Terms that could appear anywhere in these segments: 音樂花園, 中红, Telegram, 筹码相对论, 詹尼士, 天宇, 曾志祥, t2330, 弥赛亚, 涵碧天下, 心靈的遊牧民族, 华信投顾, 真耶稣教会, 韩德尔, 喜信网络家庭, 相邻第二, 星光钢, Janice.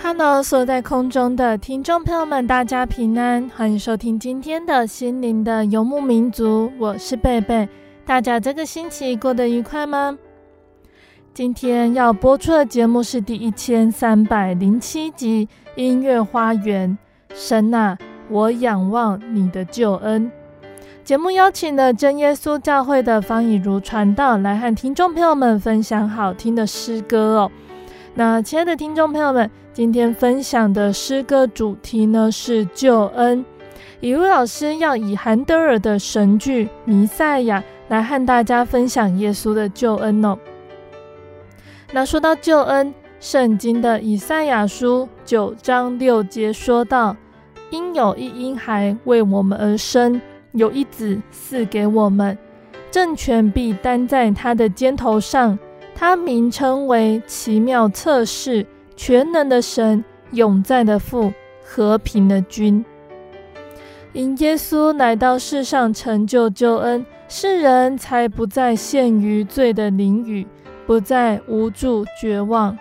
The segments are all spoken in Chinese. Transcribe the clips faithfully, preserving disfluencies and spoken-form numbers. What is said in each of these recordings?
Hello， 所在空中的听众朋友们，大家平安，欢迎收听今天的心灵的游牧民族，我是贝贝。大家这个星期过得愉快吗？今天要播出的节目是第一千三百零七集《音乐花园》，神啊，我仰望你的救恩。节目邀请了真耶稣教会的方以如传道来和听众朋友们分享好听的诗歌哦。那亲爱的听众朋友们，今天分享的诗歌主题呢是救恩。以如老师要以韩德尔的神剧《弥赛亚》来和大家分享耶稣的救恩哦。那说到救恩，圣经的以赛亚书九章六节说到：“因有一婴孩为我们而生，有一子赐给我们，政权必担在他的肩头上。”他名称为奇妙策士，全能的神，永在的父，和平的君。因耶稣来到世上成就救恩，世人才不再陷于罪的囹圄，不再无助绝望。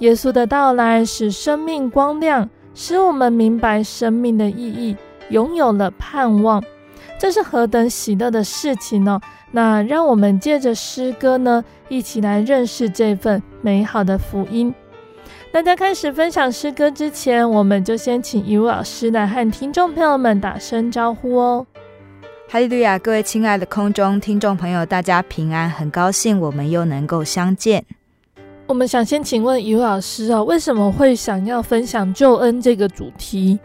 耶稣的到来使生命光亮，使我们明白生命的意义，拥有了盼望。这是何等喜乐的事情哦！那让我们借着诗歌呢，一起来认识这份美好的福音。那在开始分享诗歌之前，我们就先请以如老师来和听众朋友们打声招呼哦。哈利路亚，各位亲爱的空中听众朋友，大家平安，很高兴我们又能够相见。我们想先请问以如老师哦，为什么会想要分享救恩这个主题？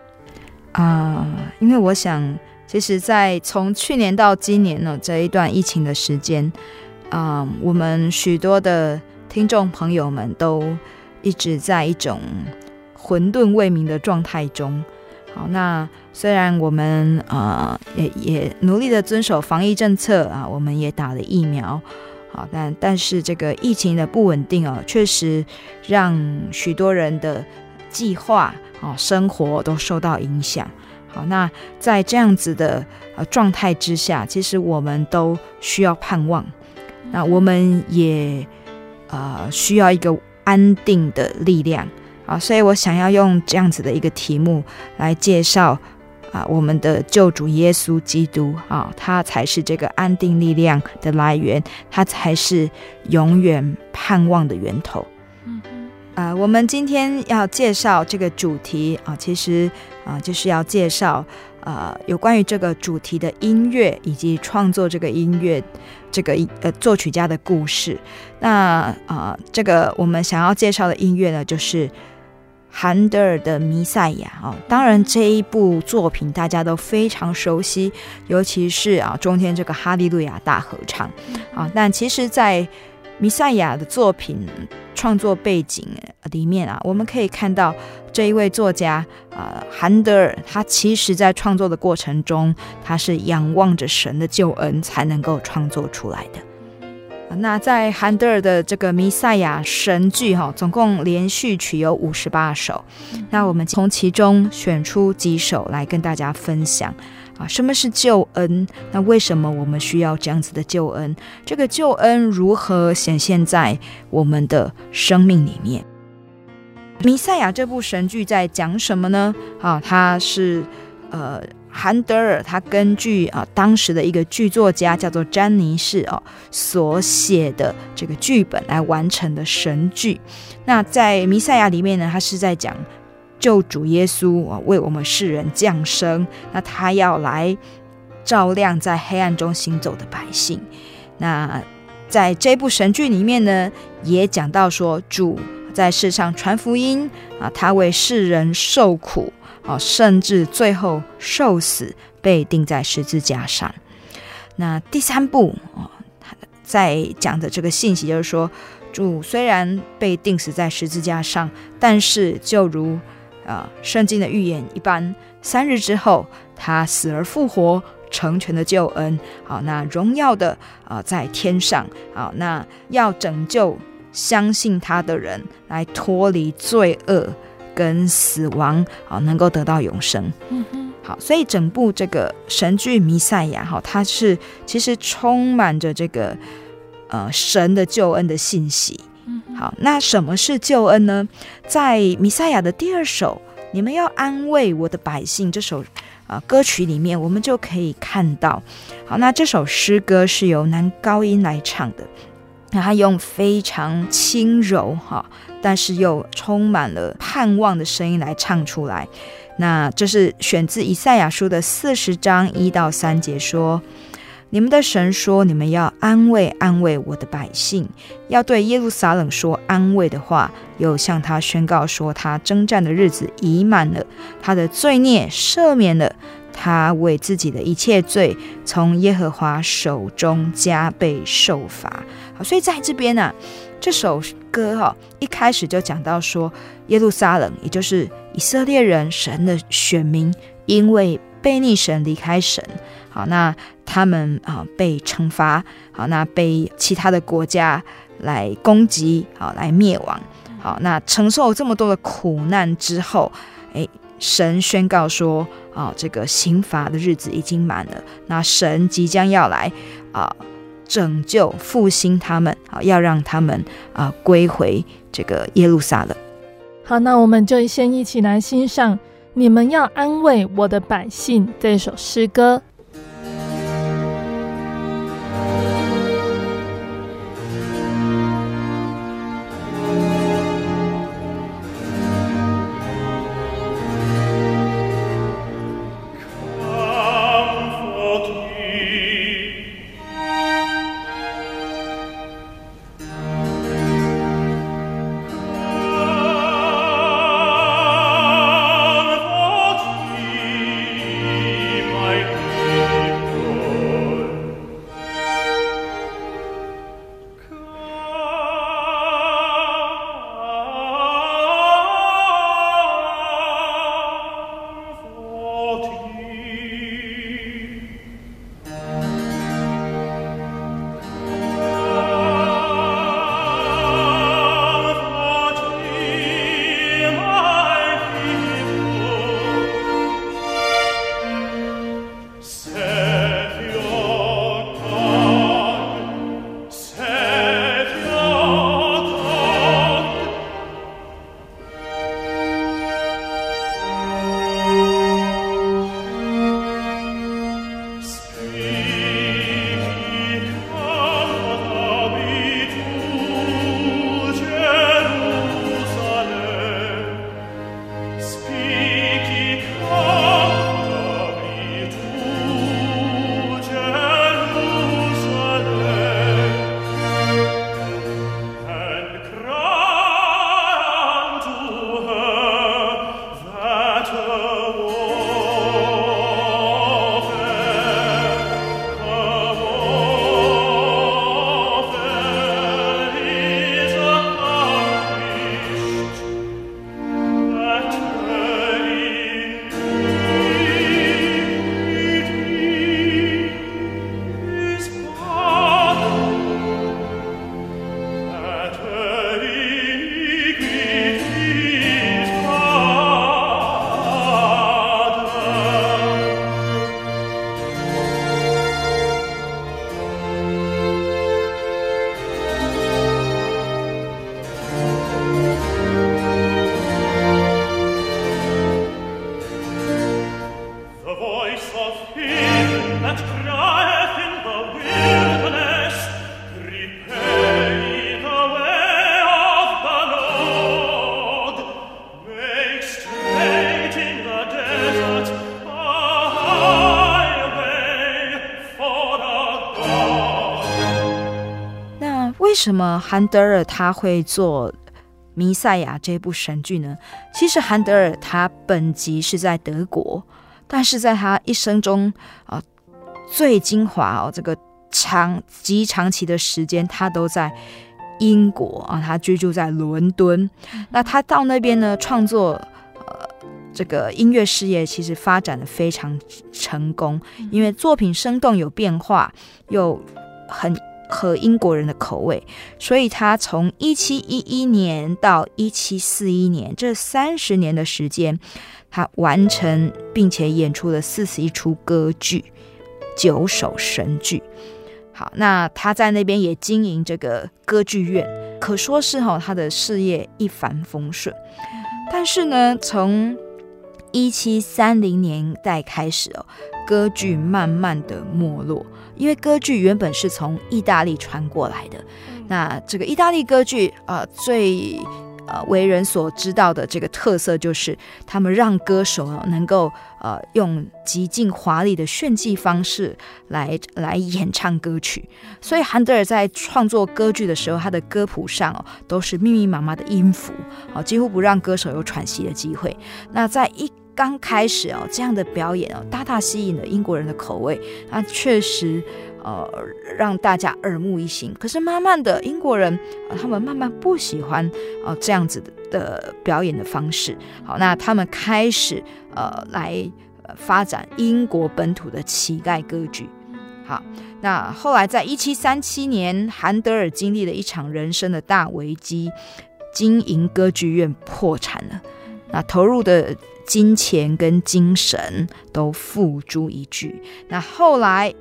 啊、呃，因为我想其实在从去年到今年呢这一段疫情的时间、呃、我们许多的听众朋友们都一直在一种混沌未明的状态中。好，那虽然我们、呃、也, 也努力的遵守防疫政策啊，我们也打了疫苗，好，但但是这个疫情的不稳定哦，确实让许多人的计划、哦、生活都受到影响。好，那在这样子的、呃、状态之下，其实我们都需要盼望，那我们也、呃、需要一个安定的力量。好，所以我想要用这样子的一个题目来介绍、呃、我们的救主耶稣基督、哦、他才是这个安定力量的来源，他才是永远盼望的源头。呃、我们今天要介绍这个主题、呃、其实、呃、就是要介绍、呃、有关于这个主题的音乐以及创作这个音乐这个、呃、作曲家的故事。那、呃、这个我们想要介绍的音乐呢，就是韩德尔的《弥赛亚》哦。当然这一部作品大家都非常熟悉，尤其是、啊、中间这个哈利路亚大合唱、啊、但其实在弥赛亚的作品创作背景里面啊，我们可以看到这一位作家、呃、韩德尔，他其实在创作的过程中，他是仰望着神的救恩才能够创作出来的、呃、那在韩德尔的这个弥赛亚神剧、哦、总共连续曲有五十八首，那我们从其中选出几首来跟大家分享。啊，什么是救恩？那为什么我们需要这样子的救恩？这个救恩如何显现在我们的生命里面？弥赛亚这部神剧在讲什么呢？啊，它是呃韩德尔他根据啊当时的一个剧作家叫做詹尼士哦所写的这个剧本来完成的神剧。那在弥赛亚里面呢，他是在讲救主耶稣啊为我们世人降生，那他要来照亮在黑暗中行走的百姓。那在这部神剧里面呢，也讲到说主在世上传福音啊，他为世人受苦，甚至最后受死，被钉在十字架上。那第三步在讲的这个信息就是说，主虽然被钉死在十字架上，但是就如、呃、圣经的预言一般，三日之后他死而复活，成全的救恩。好，那荣耀的、呃、在天上。好，那要拯救相信他的人来脱离罪恶跟死亡，能够得到永生。好，所以整部这个神剧弥赛亚，它是其实充满着这个、呃、神的救恩的信息。好，那什么是救恩呢？在弥赛亚的第二首你们要安慰我的百姓这首、呃、歌曲里面，我们就可以看到。好，那这首诗歌是由男高音来唱的，他用非常轻柔但是又充满了盼望的声音来唱出来。那这是选自以赛亚书的四十章一到三节，说你们的神说，你们要安慰安慰我的百姓，要对耶路撒冷说安慰的话，又向他宣告说他征战的日子已满了，他的罪孽赦免了，他为自己的一切罪从耶和华手中加倍受罚。好，所以在这边啊，这首歌、哦、一开始就讲到说耶路撒冷，也就是以色列人神的选民，因为悖逆神离开神，好，那他们、啊、被惩罚，好，那被其他的国家来攻击，好，来灭亡。好，那承受这么多的苦难之后，哎，神宣告说、啊、这个刑罚的日子已经满了，那神即将要来啊拯救复兴他们，要让他们、呃、归回这个耶路撒冷。好，那我们就先一起来欣赏你们要安慰我的百姓这首诗歌。什么韩德尔他会做弥赛亚这部神剧呢？其实韩德尔他本籍是在德国，但是在他一生中、呃、最精华、哦、这个长极长期的时间他都在英国、啊、他居住在伦敦。那他到那边呢创作、呃、这个音乐事业其实发展的非常成功，因为作品生动有变化，又很和英国人的口味，所以他从一七一一年到一七四一年这三十年的时间，他完成并且演出了四十一出歌剧，九首神剧。好，那他在那边也经营这个歌剧院，可说是、哦、他的事业一帆风顺。但是呢，从一七三零年代开始、哦、歌剧慢慢的没落，因为歌剧原本是从意大利传过来的。那这个意大利歌剧、呃、最、呃、为人所知道的这个特色就是他们让歌手能够、呃、用极尽华丽的炫技方式 来, 来演唱歌曲。所以韩德尔在创作歌剧的时候，他的歌谱上、哦、都是密密麻麻的音符、哦、几乎不让歌手有喘息的机会。那在一刚开始、哦、这样的表演、哦、大大吸引了英国人的口味，那确实、呃、让大家耳目一新。可是慢慢的英国人、呃、他们慢慢不喜欢、呃、这样子 的, 的表演的方式。好，那他们开始、呃、来发展英国本土的乞丐歌剧。好，那后来在一七三七年韩德尔经历了一场人生的大危机，经营歌剧院破产了，那投入的金钱跟精神都付诸一炬。那后来、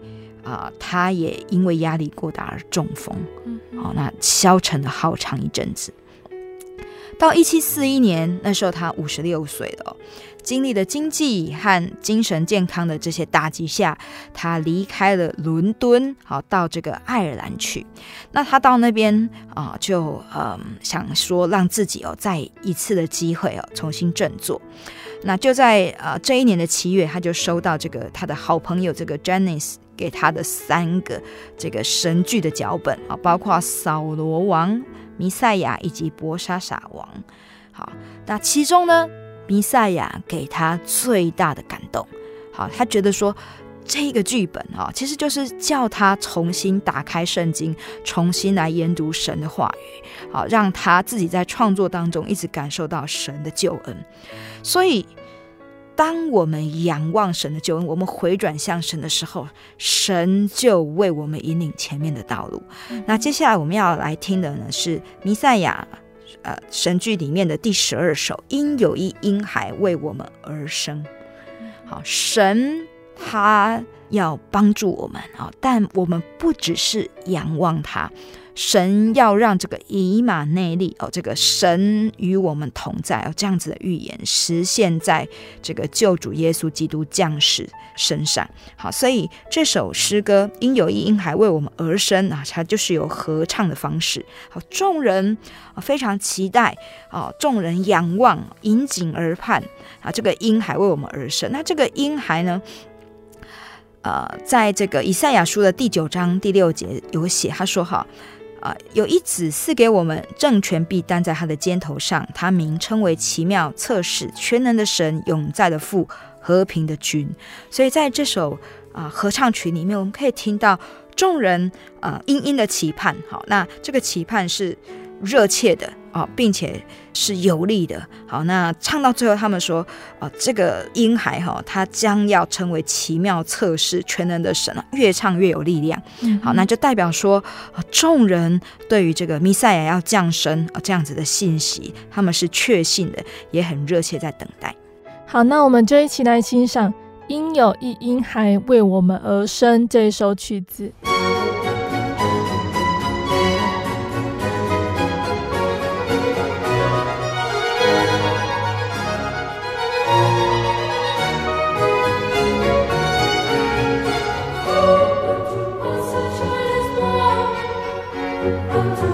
呃、他也因为压力过大而中风、嗯哦、那消沉了好长一阵子。到一七四一年那时候他五十六岁了、哦、经历了经济和精神健康的这些打击下，他离开了伦敦、哦、到这个爱尔兰去。那他到那边、哦、就、嗯、想说让自己、哦、再一次的机会、哦、重新振作。那就在、呃、这一年的七月，他就收到这个他的好朋友这个 Janice 给他的三个这个神剧的脚本、啊、包括扫罗王、弥赛亚以及伯沙撒王。好，那其中呢，弥赛亚给他最大的感动。好，他觉得说这个剧本、啊、其实就是叫他重新打开圣经，重新来研读神的话语、啊、让他自己在创作当中一直感受到神的救恩。所以当我们仰望神的救恩，我们回转向神的时候，神就为我们引领前面的道路。那接下来我们要来听的呢，是弥赛亚、呃、神剧里面的第十二首，因有一婴孩为我们而生。好，神他要帮助我们，但我们不只是仰望他，神要让这个以马内利、哦、这个神与我们同在、哦、这样子的预言实现在这个救主耶稣基督降世身上。好，所以这首诗歌因有一婴孩为我们而生、啊、它就是有合唱的方式。好，众人、啊、非常期待、啊、众人仰望引颈而盼、啊、这个婴孩为我们而生。那这个婴孩呢，呃、在这个以赛亚书的第九章第六节有写，他说哈、呃、有一子赐给我们，政权必担在他的肩头上，他名称为奇妙、策士、全能的神、永在的父、和平的君。所以在这首、呃、合唱曲里面，我们可以听到众人呃殷殷的期盼。好，那这个期盼是热切的、哦、并且是有力的。好，那唱到最后他们说、哦、这个婴孩、哦、他将要成为奇妙、策士、全能的神，越唱越有力量。好，那就代表说、哦、众人对于这个弥赛亚要降生、哦、这样子的信息他们是确信的，也很热切在等待。好，那我们就一起来欣赏因有一婴孩为我们而生这首曲子。Oh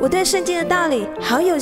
我对圣经的道理好有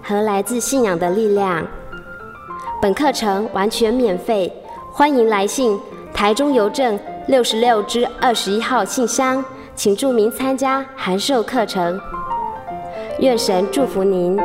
和来自信仰的力量。本课程完全免费，欢迎来信台中邮政六十六之二十一号信箱，请注明参加函授课程。愿神祝福您。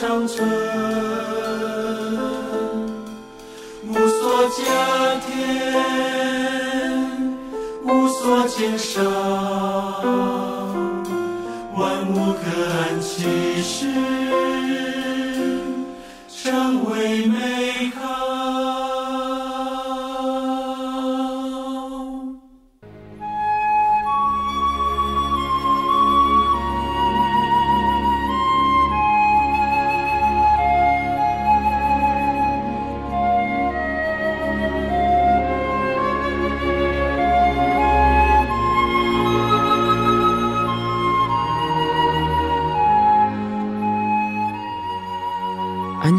长存，无所加添，无所减少，万物各安其时，成为美好。 安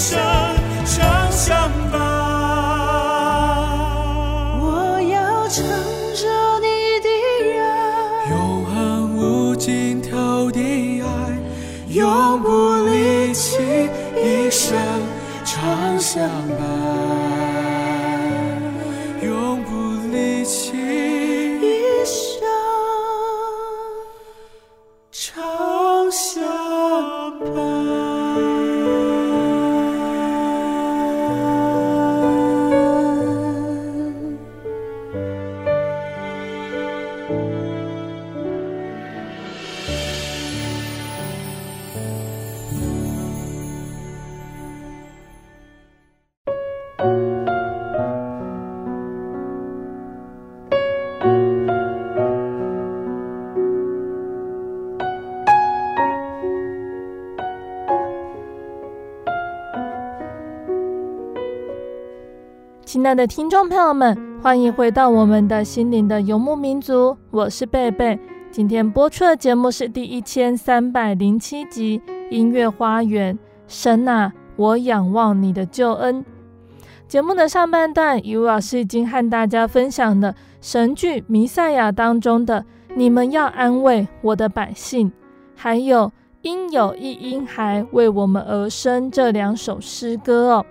生生相伴。我要成着你的人，永恒无尽头的爱，永不离弃，一生常相伴，永不离弃，一生常相伴。亲爱的听众朋友们，欢迎回到我们的心灵的游牧民族，我是贝贝。今天播出的节目是第一千三百零七集音乐花园，神啊，我仰望你的救恩。节目的上半段，雨老师已经和大家分享了神剧弥赛亚当中的你们要安慰我的百姓，还有因有一婴孩为我们而生这两首诗歌哦。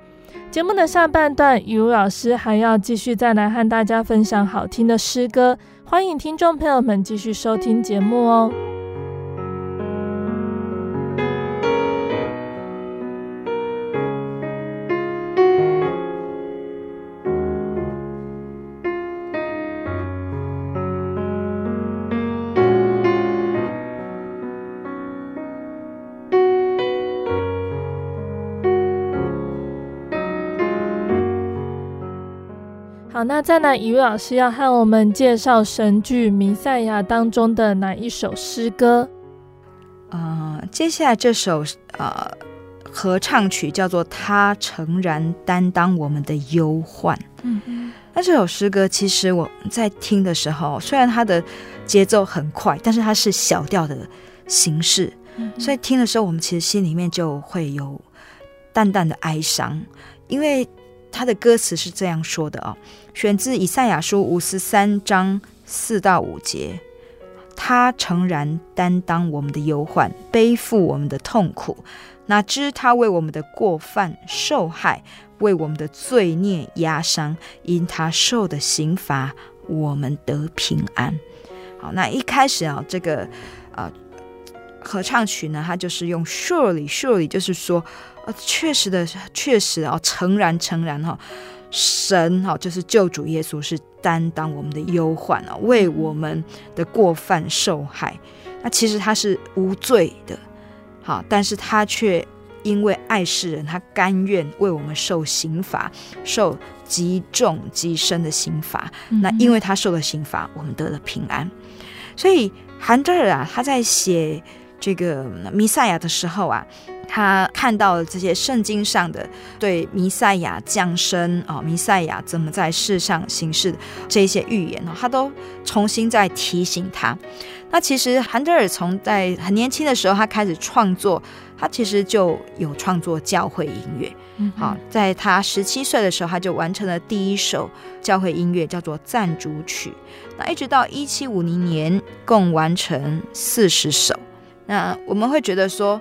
节目的下半段，雨茹老师还要继续再来和大家分享好听的诗歌，欢迎听众朋友们继续收听节目哦。好，那再来雨茹老师要和我们介绍神剧《弥赛亚》当中的哪一首诗歌？呃、接下来这首、呃、合唱曲叫做《他诚然担当我们的忧患》。嗯，那这首诗歌其实我在听的时候，虽然它的节奏很快，但是它是小调的形式，嗯，所以听的时候我们其实心里面就会有淡淡的哀伤，因为他的歌词是这样说的，哦，选自以赛亚书五十三章四到五节。他诚然担当我们的忧患，背负我们的痛苦，哪知他为我们的过犯受害，为我们的罪孽压伤，因他受的刑罚，我们得平安。好，那一开始啊，这个啊、呃、合唱曲呢，它就是用 surely surely， 就是说。确实的确实啊，诚然诚然啊，神啊，就是救主耶稣是担当我们的忧患啊，为我们的过犯受害。那其实他是无罪的，好，但是他却因为爱世人，他甘愿为我们受刑罚，受极重极深的刑罚，嗯，那因为他受了刑罚，我们得了平安。所以韩德尔啊，他在写这个弥赛亚的时候啊，他看到了这些圣经上的对弥赛亚降生，哦，弥赛亚怎么在世上行事的这些预言，哦，他都重新在提醒他。那其实韩德尔从在很年轻的时候他开始创作，他其实就有创作教会音乐，嗯，好，在他十七岁的时候他就完成了第一首教会音乐，叫做赞主曲。那一直到一七五零年共完成四十首。那我们会觉得说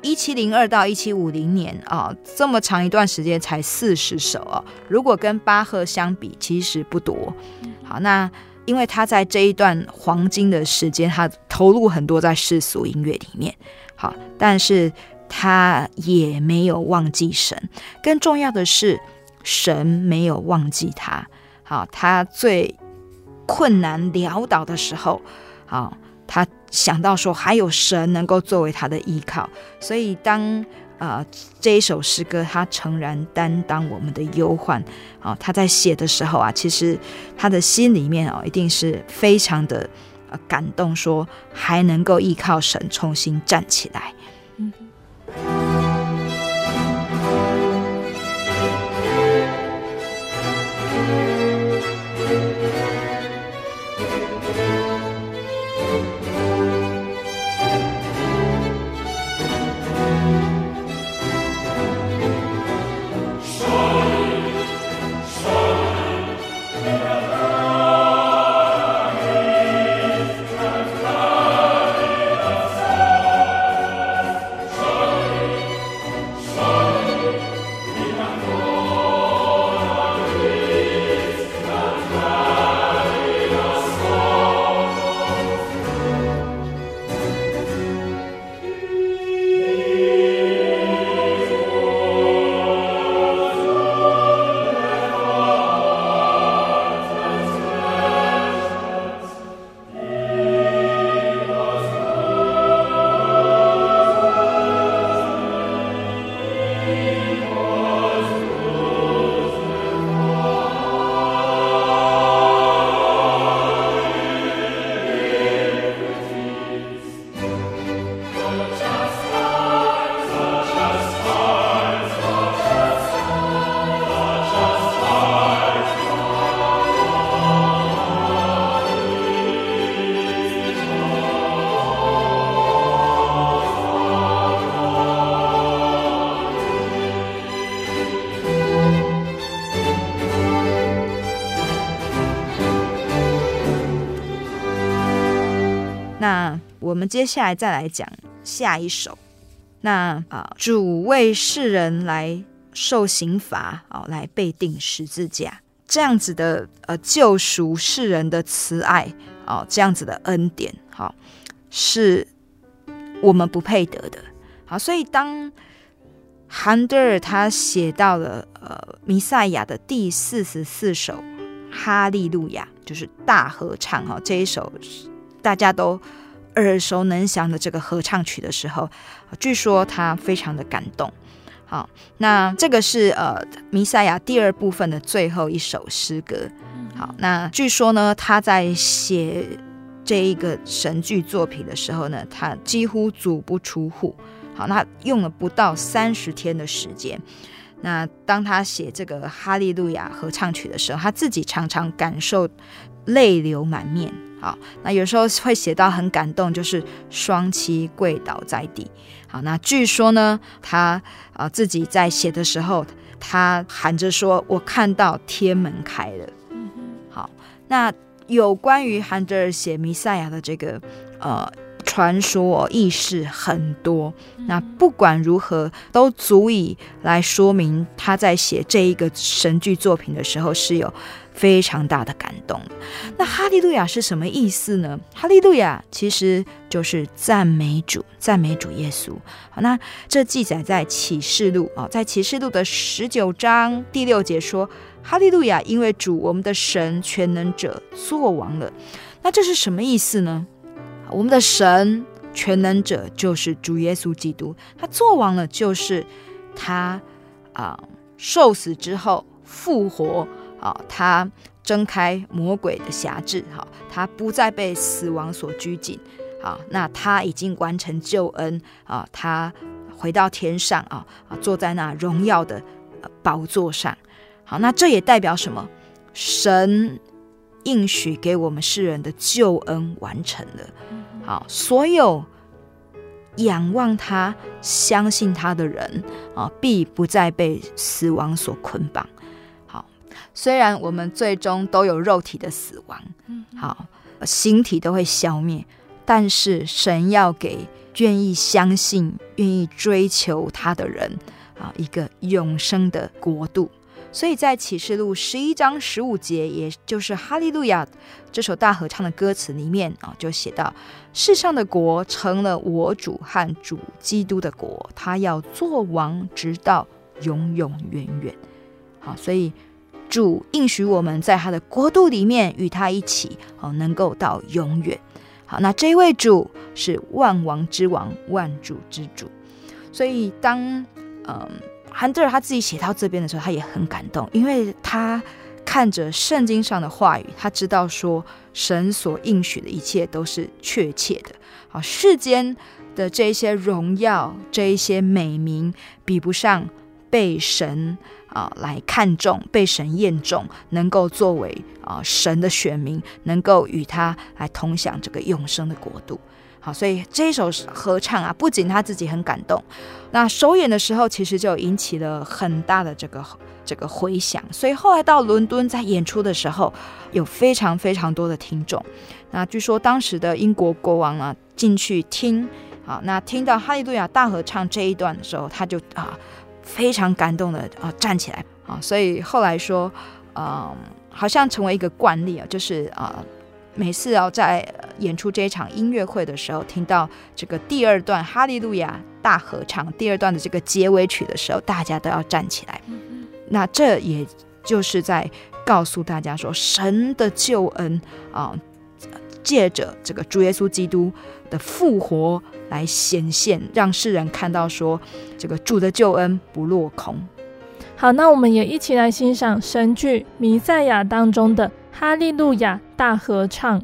一七零二到一七五零年啊，这么长一段时间才四十首啊，如果跟巴赫相比其实不多。好，那因为他在这一段黄金的时间他投入很多在世俗音乐里面，好，但是他也没有忘记神，更重要的是神没有忘记他。好，他最困难潦倒的时候，好，他想到说还有神能够作为他的依靠，所以当、呃、这一首诗歌他诚然担当我们的忧患，哦，他在写的时候啊，其实他的心里面，哦，一定是非常的、呃、感动，说还能够依靠神重新站起来。嗯，我们接下来再来讲下一首。那、呃、主为世人来受刑罚、哦、来被钉十字架，这样子的、呃、救赎世人的慈爱、哦、这样子的恩典、哦、是我们不配得的。好，所以当韩德尔他写到了、呃、弥赛亚的第四十四首哈利路亚，就是大合唱、哦、这一首大家都耳熟能详的这个合唱曲的时候，据说他非常的感动。好，那这个是呃弥赛亚第二部分的最后一首诗歌。好，那据说呢，他在写这一个神剧作品的时候呢，他几乎足不出户。好，那用了不到三十天的时间。那当他写这个哈利路亚合唱曲的时候，他自己常常感受泪流满面。好，那有时候会写到很感动，就是双膝跪倒在地。好，那据说呢，他、呃、自己在写的时候，他喊着说：“我看到天门开了。”好，那有关于韩德尔写弥赛亚的这个呃传说轶事很多，那不管如何都足以来说明他在写这一个神剧作品的时候是有非常大的感动。那哈利路亚是什么意思呢？哈利路亚其实就是赞美主，赞美主耶稣。那这记载在启示录，在启示录的十九章第六节说：“哈利路亚，因为主我们的神全能者作王了。”那这是什么意思呢？我们的神全能者就是主耶稣基督，他作王了，就是他、呃、受死之后复活。哦、他挣开魔鬼的辖制、哦、他不再被死亡所拘禁、哦、那他已经完成救恩、哦、他回到天上、哦、坐在那荣耀的、呃、宝座上。好，那这也代表什么？神应许给我们世人的救恩完成了、哦、所有仰望他相信他的人、哦、必不再被死亡所捆绑。虽然我们最终都有肉体的死亡，好，形体都会消灭，但是神要给愿意相信愿意追求他的人一个永生的国度。所以在启示录十一章十五节，也就是哈利路亚这首大合唱的歌词里面就写到：“世上的国成了我主和主基督的国，他要做王直到永永远远。”好，所以主应许我们在他的国度里面与他一起、哦、能够到永远。好，那这位主是万王之王，万主之主。所以当、嗯、韩德尔他自己写到这边的时候，他也很感动，因为他看着圣经上的话语，他知道说神所应许的一切都是确切的。好，世间的这些荣耀，这一些美名，比不上被神呃、来看重，被神验重，能够作为、呃、神的选民，能够与他来同享这个永生的国度。好，所以这一首合唱啊，不仅他自己很感动，那首演的时候其实就引起了很大的这个这个回响，所以后来到伦敦在演出的时候，有非常非常多的听众。那据说当时的英国国王啊进去听，啊，那听到哈利路亚大合唱这一段的时候，他就啊。非常感动的、呃、站起来、啊、所以后来说、呃、好像成为一个惯例、啊、就是、呃、每次、啊、在演出这一场音乐会的时候，听到这个第二段哈利路亚大合唱第二段的这个结尾曲的时候，大家都要站起来。那这也就是在告诉大家说，神的救恩、呃、借着这个主耶稣基督的复活来显现，让世人看到说这个主的救恩不落空。好，那我们也一起来欣赏神剧《弥赛亚》当中的哈利路亚大合唱。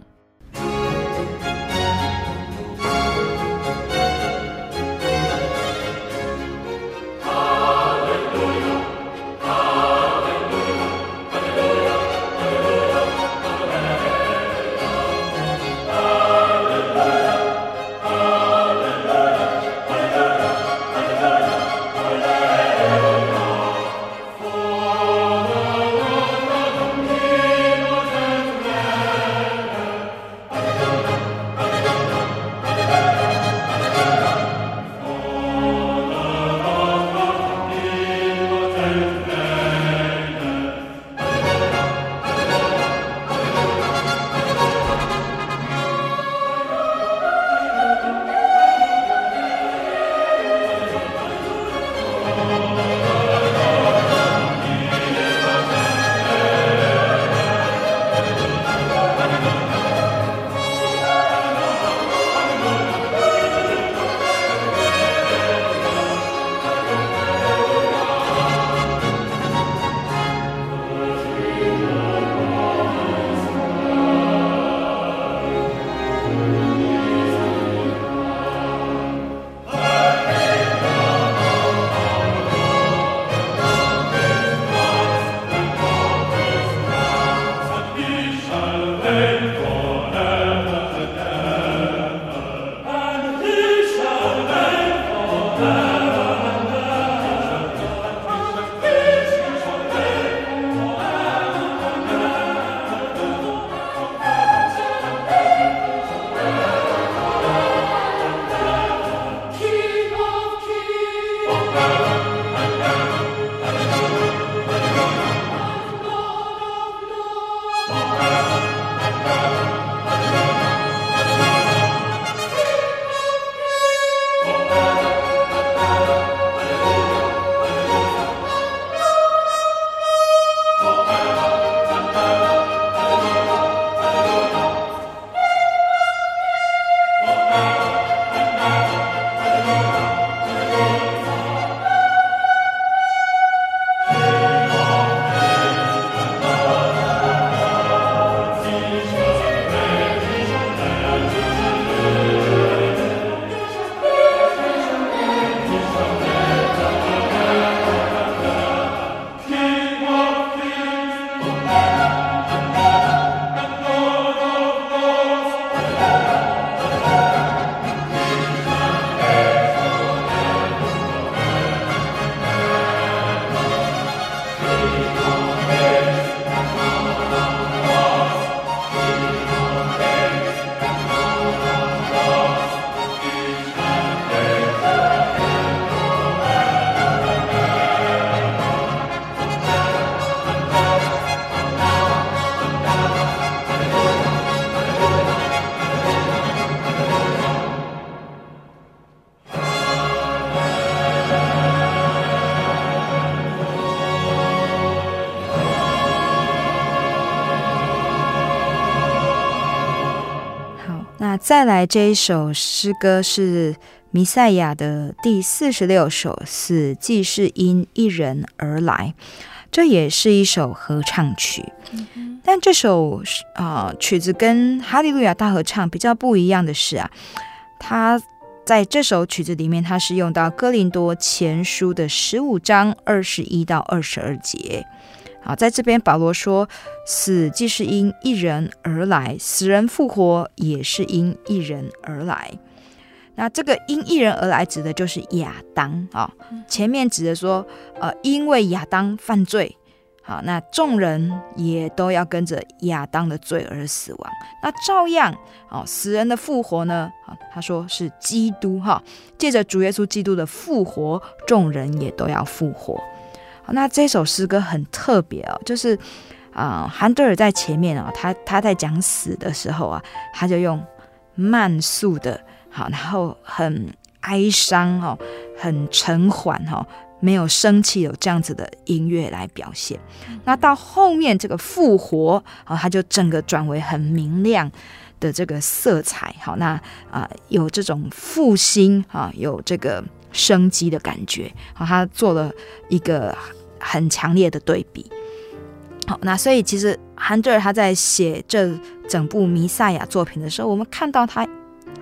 再来这一首诗歌是弥赛亚的第四十六首，死既是因一人而来，这也是一首合唱曲。但这首、呃、曲子跟哈利路亚大合唱比较不一样的是啊，它在这首曲子里面它是用到哥林多前书的十五章二十一到二十二节。好，在这边保罗说，死既是因一人而来，死人复活也是因一人而来。那这个因一人而来指的就是亚当、哦、前面指的说、呃、因为亚当犯罪，好，那众人也都要跟着亚当的罪而死亡。那照样、哦、死人的复活呢、哦、他说是基督、哦、借着主耶稣基督的复活，众人也都要复活。那这首诗歌很特别哦，就是、呃、韩德尔在前面哦，他他在讲死的时候啊，他就用慢速的，好，然后很哀伤哦，很沉缓哦，没有生气，有这样子的音乐来表现。那到后面这个复活、哦、他就整个转为很明亮的这个色彩。好，那啊、呃、有这种复兴啊，有这个生机的感觉。好，他做了一个很强烈的对比。好，那所以其实韩德尔他在写这整部弥赛亚作品的时候，我们看到他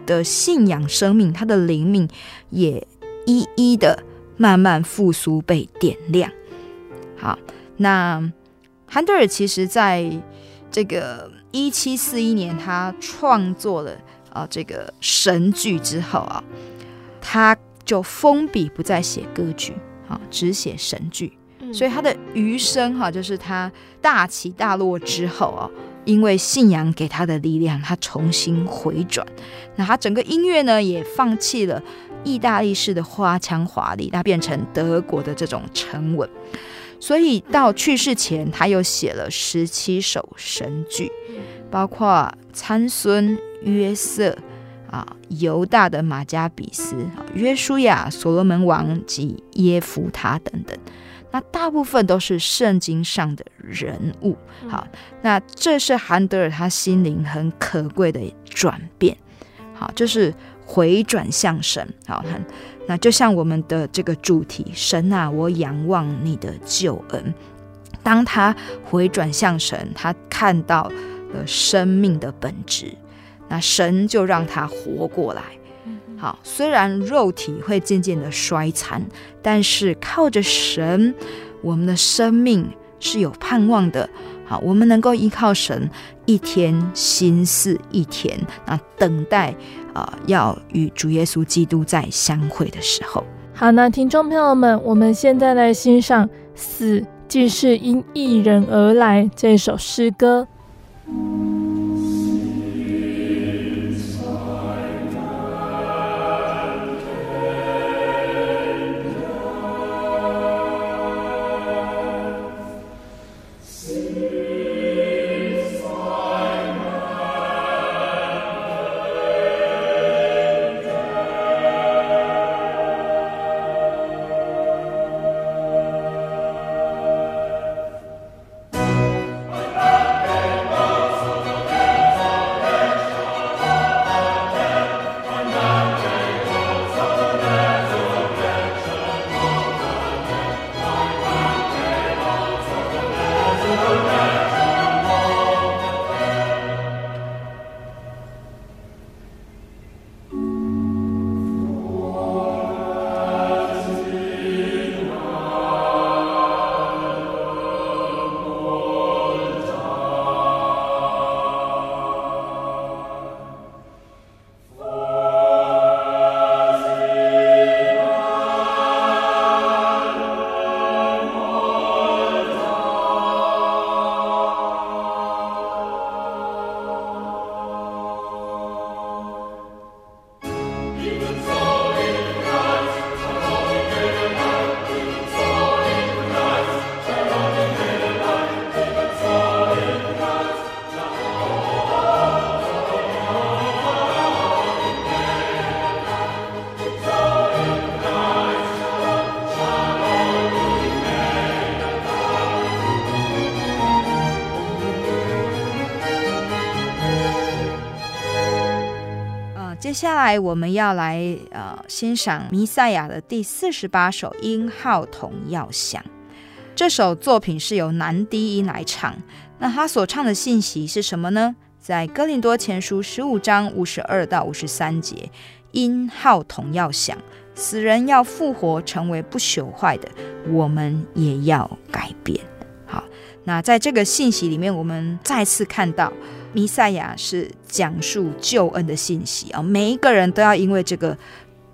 的信仰生命，他的灵命也一一的慢慢复苏被点亮。好，那韩德尔其实在这个一七四一年他创作了、啊、这个神剧之后啊，他就封笔不再写歌剧、啊、只写神剧。所以他的余生、啊、就是他大起大落之后、啊、因为信仰给他的力量，他重新回转。那他整个音乐呢也放弃了意大利式的花腔华丽，他变成德国的这种沉稳。所以到去世前他又写了十七首神剧，包括参孙、约瑟、啊、犹大的马加比斯、啊、约书亚、所罗门王及耶夫他等等。那大部分都是圣经上的人物。好，那这是韩德尔他心灵很可贵的转变。好，就是回转向神。好，那就像我们的这个主题，神啊，我仰望你的救恩。当他回转向神，他看到了生命的本质，那神就让他活过来。好，虽然肉体会渐渐的衰残，但是靠着神，我们的生命是有盼望的。好，我们能够依靠神，一天新似一天，那等待、呃、要与主耶稣基督在相会的时候。好，那听众朋友们，我们现在来欣赏《死既是因一人而来》这首诗歌。接下来我们要来、呃、欣赏弥赛亚的第四十八首音号筒要响。这首作品是由男低音来唱，那他所唱的信息是什么呢？在哥林多前书十五章五十二到五十三节，音号筒要响，死人要复活，成为不朽坏的，我们也要改变。好，那在这个信息里面，我们再次看到弥赛亚是讲述救恩的信息，每一个人都要因为这个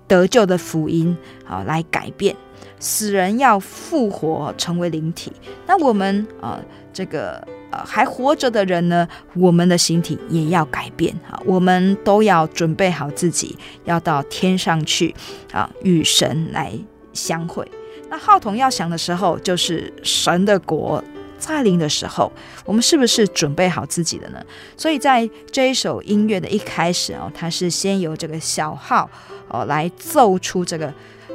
得救的福音来改变，死人要复活成为灵体。那我们、呃、这个、呃、还活着的人呢，我们的形体也要改变，我们都要准备好自己，要到天上去、呃、与神来相会。那号筒要响的时候，就是神的国在临的时候，我们是不是准备好自己的呢？所以在这一首音乐的一开始、哦、它是先由这个小号、哦、来奏出这个、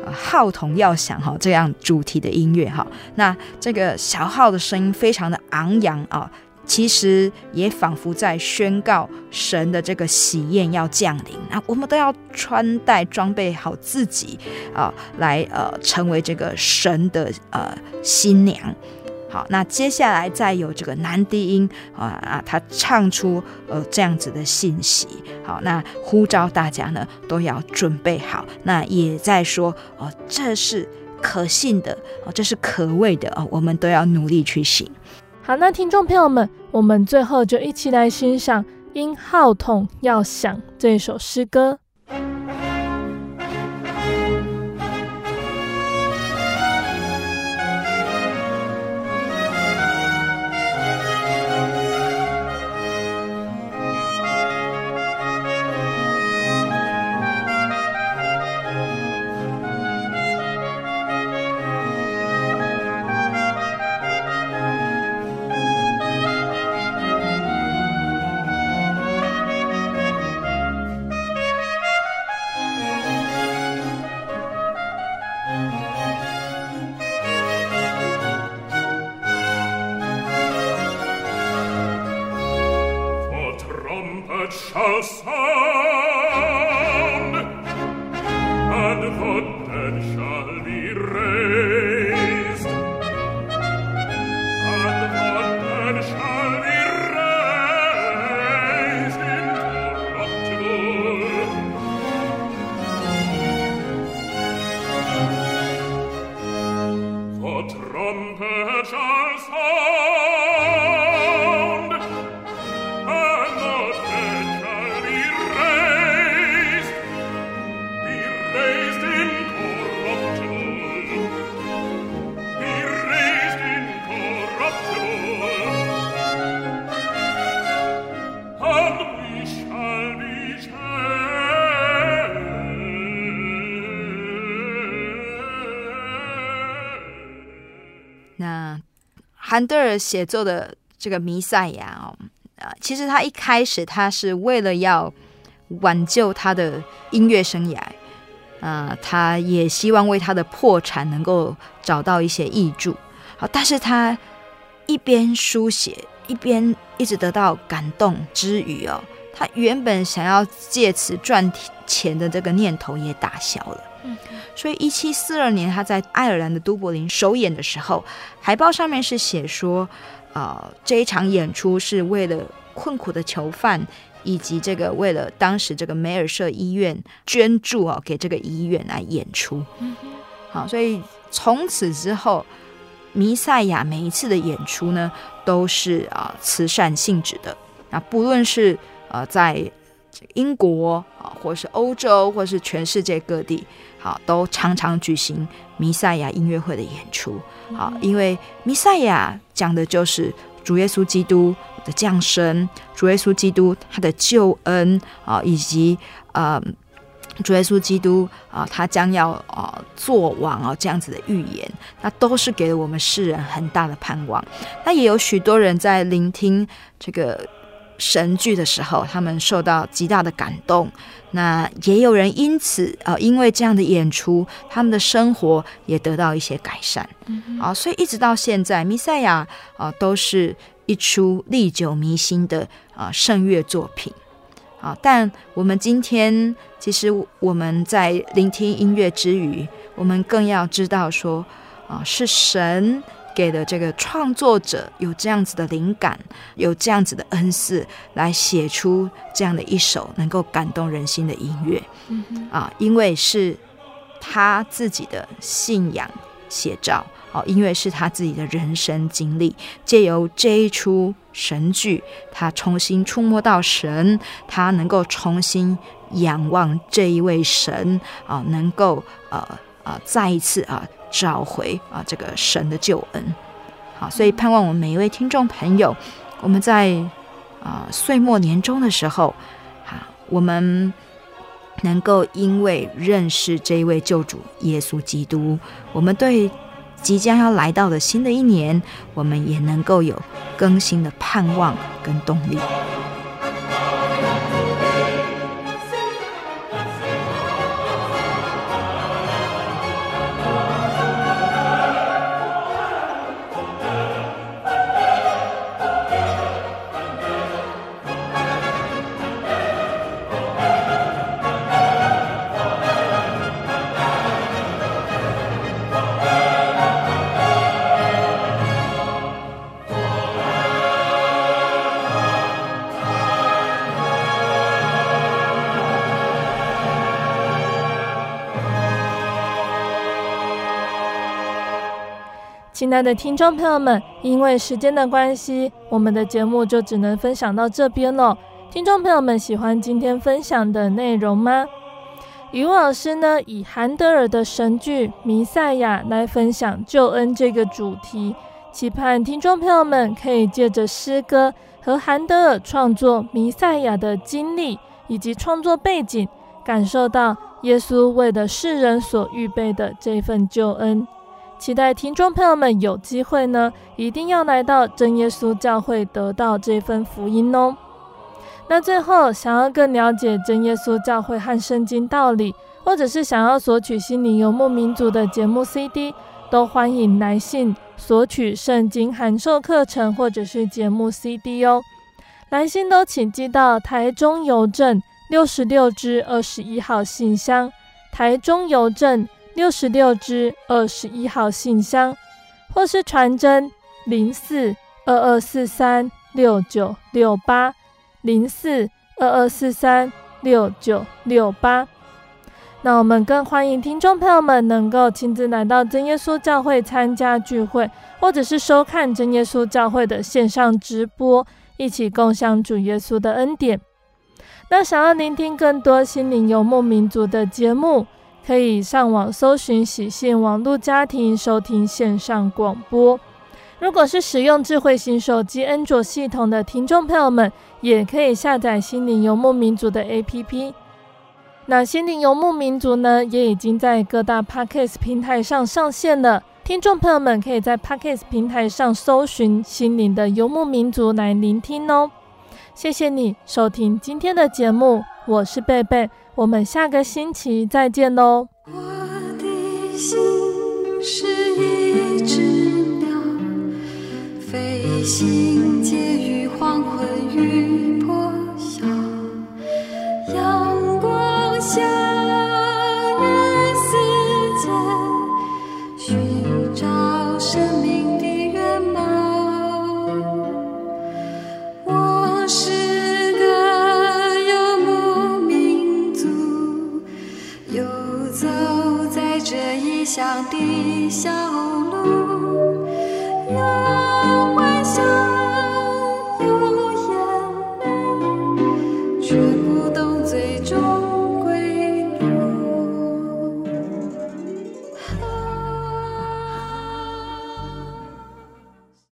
呃、号筒要响、哦、这样主题的音乐、哦、那这个小号的声音非常的昂扬、哦、其实也仿佛在宣告神的这个喜宴要降临，那我们都要穿戴装备好自己、呃、来、呃、成为这个神的、呃、新娘。好，那接下来再有这个男低音啊，他唱出呃这样子的信息。好，那呼召大家呢都要准备好。那也在说哦，这是可信的哦，这是可畏的哦，我们都要努力去行。好，那听众朋友们，我们最后就一起来欣赏《因号筒要响》这首诗歌。韩德尔写作的这个弥赛亚、哦呃、其实他一开始他是为了要挽救他的音乐生涯、呃、他也希望为他的破产能够找到一些益助，但是他一边书写一边一直得到感动之余、哦、他原本想要借此赚钱的这个念头也打消了。所以一七四二年他在爱尔兰的都柏林首演的时候，海报上面是写说、呃、这一场演出是为了困苦的囚犯以及这个为了当时这个梅尔舍医院捐助、哦、给这个医院来演出。好，所以从此之后弥赛亚每一次的演出呢都是、呃、慈善性质的，那不论是、呃、在英国或是欧洲或是全世界各地，好，都常常举行弥赛亚音乐会的演出。好，因为弥赛亚讲的就是主耶稣基督的降生，主耶稣基督他的救恩，以及、呃、主耶稣基督他将要、呃、做王，这样子的预言，那都是给了我们世人很大的盼望。那也有许多人在聆听这个神剧的时候，他们受到极大的感动，那也有人因此、呃、因为这样的演出他们的生活也得到一些改善、嗯啊、所以一直到现在弥赛亚、呃、都是一出历久弥新的、呃、圣乐作品、啊、但我们今天其实我们在聆听音乐之余，我们更要知道说、呃、是神给了这个创作者有这样子的灵感，有这样子的恩赐，来写出这样的一首能够感动人心的音乐、嗯啊、因为是他自己的信仰写照、啊、因为是他自己的人生经历，借由这一出神剧他重新触摸到神，他能够重新仰望这一位神、啊、能够、呃呃、再一次啊找回、啊、这个神的救恩。好，所以盼望我们每一位听众朋友，我们在、呃、岁末年终的时候、啊、我们能够因为认识这一位救主耶稣基督，我们对即将要来到的新的一年，我们也能够有更新的盼望跟动力。亲爱的听众朋友们，因为时间的关系，我们的节目就只能分享到这边了。听众朋友们喜欢今天分享的内容吗？语文老师呢，以韩德尔的神剧《弥赛亚》来分享救恩这个主题，期盼听众朋友们可以借着诗歌和韩德尔创作《弥赛亚》的经历以及创作背景，感受到耶稣为了世人所预备的这份救恩。期待听众朋友们有机会呢，一定要来到真耶稣教会得到这份福音哦。那最后，想要更了解真耶稣教会和圣经道理，或者是想要索取心灵游牧民族的节目 C D， 都欢迎来信索取圣经函授课程或者是节目 C D 哦。来信都请寄到台中邮政六十六支二十一号信箱，台中邮政六十六支二十一号信箱，或是传真零四二二四三六九六八零四二二四三六九六八。那我们更欢迎听众朋友们能够亲自来到真耶稣教会参加聚会，或者是收看真耶稣教会的线上直播，一起共享主耶稣的恩典。那想要聆听更多心灵游牧民族的节目，可以上网搜寻喜信网络家庭收听线上广播。如果是使用智慧型手机安卓系统的听众朋友们，也可以下载心灵游牧民族的 A P P。 那心灵游牧民族呢，也已经在各大 Podcast 平台上上线了，听众朋友们可以在 Podcast 平台上搜寻心灵的游牧民族来聆听哦。谢谢你收听今天的节目，我是贝贝，我们下个星期再见喽。我的心是一只鸟，飞行介于黄昏与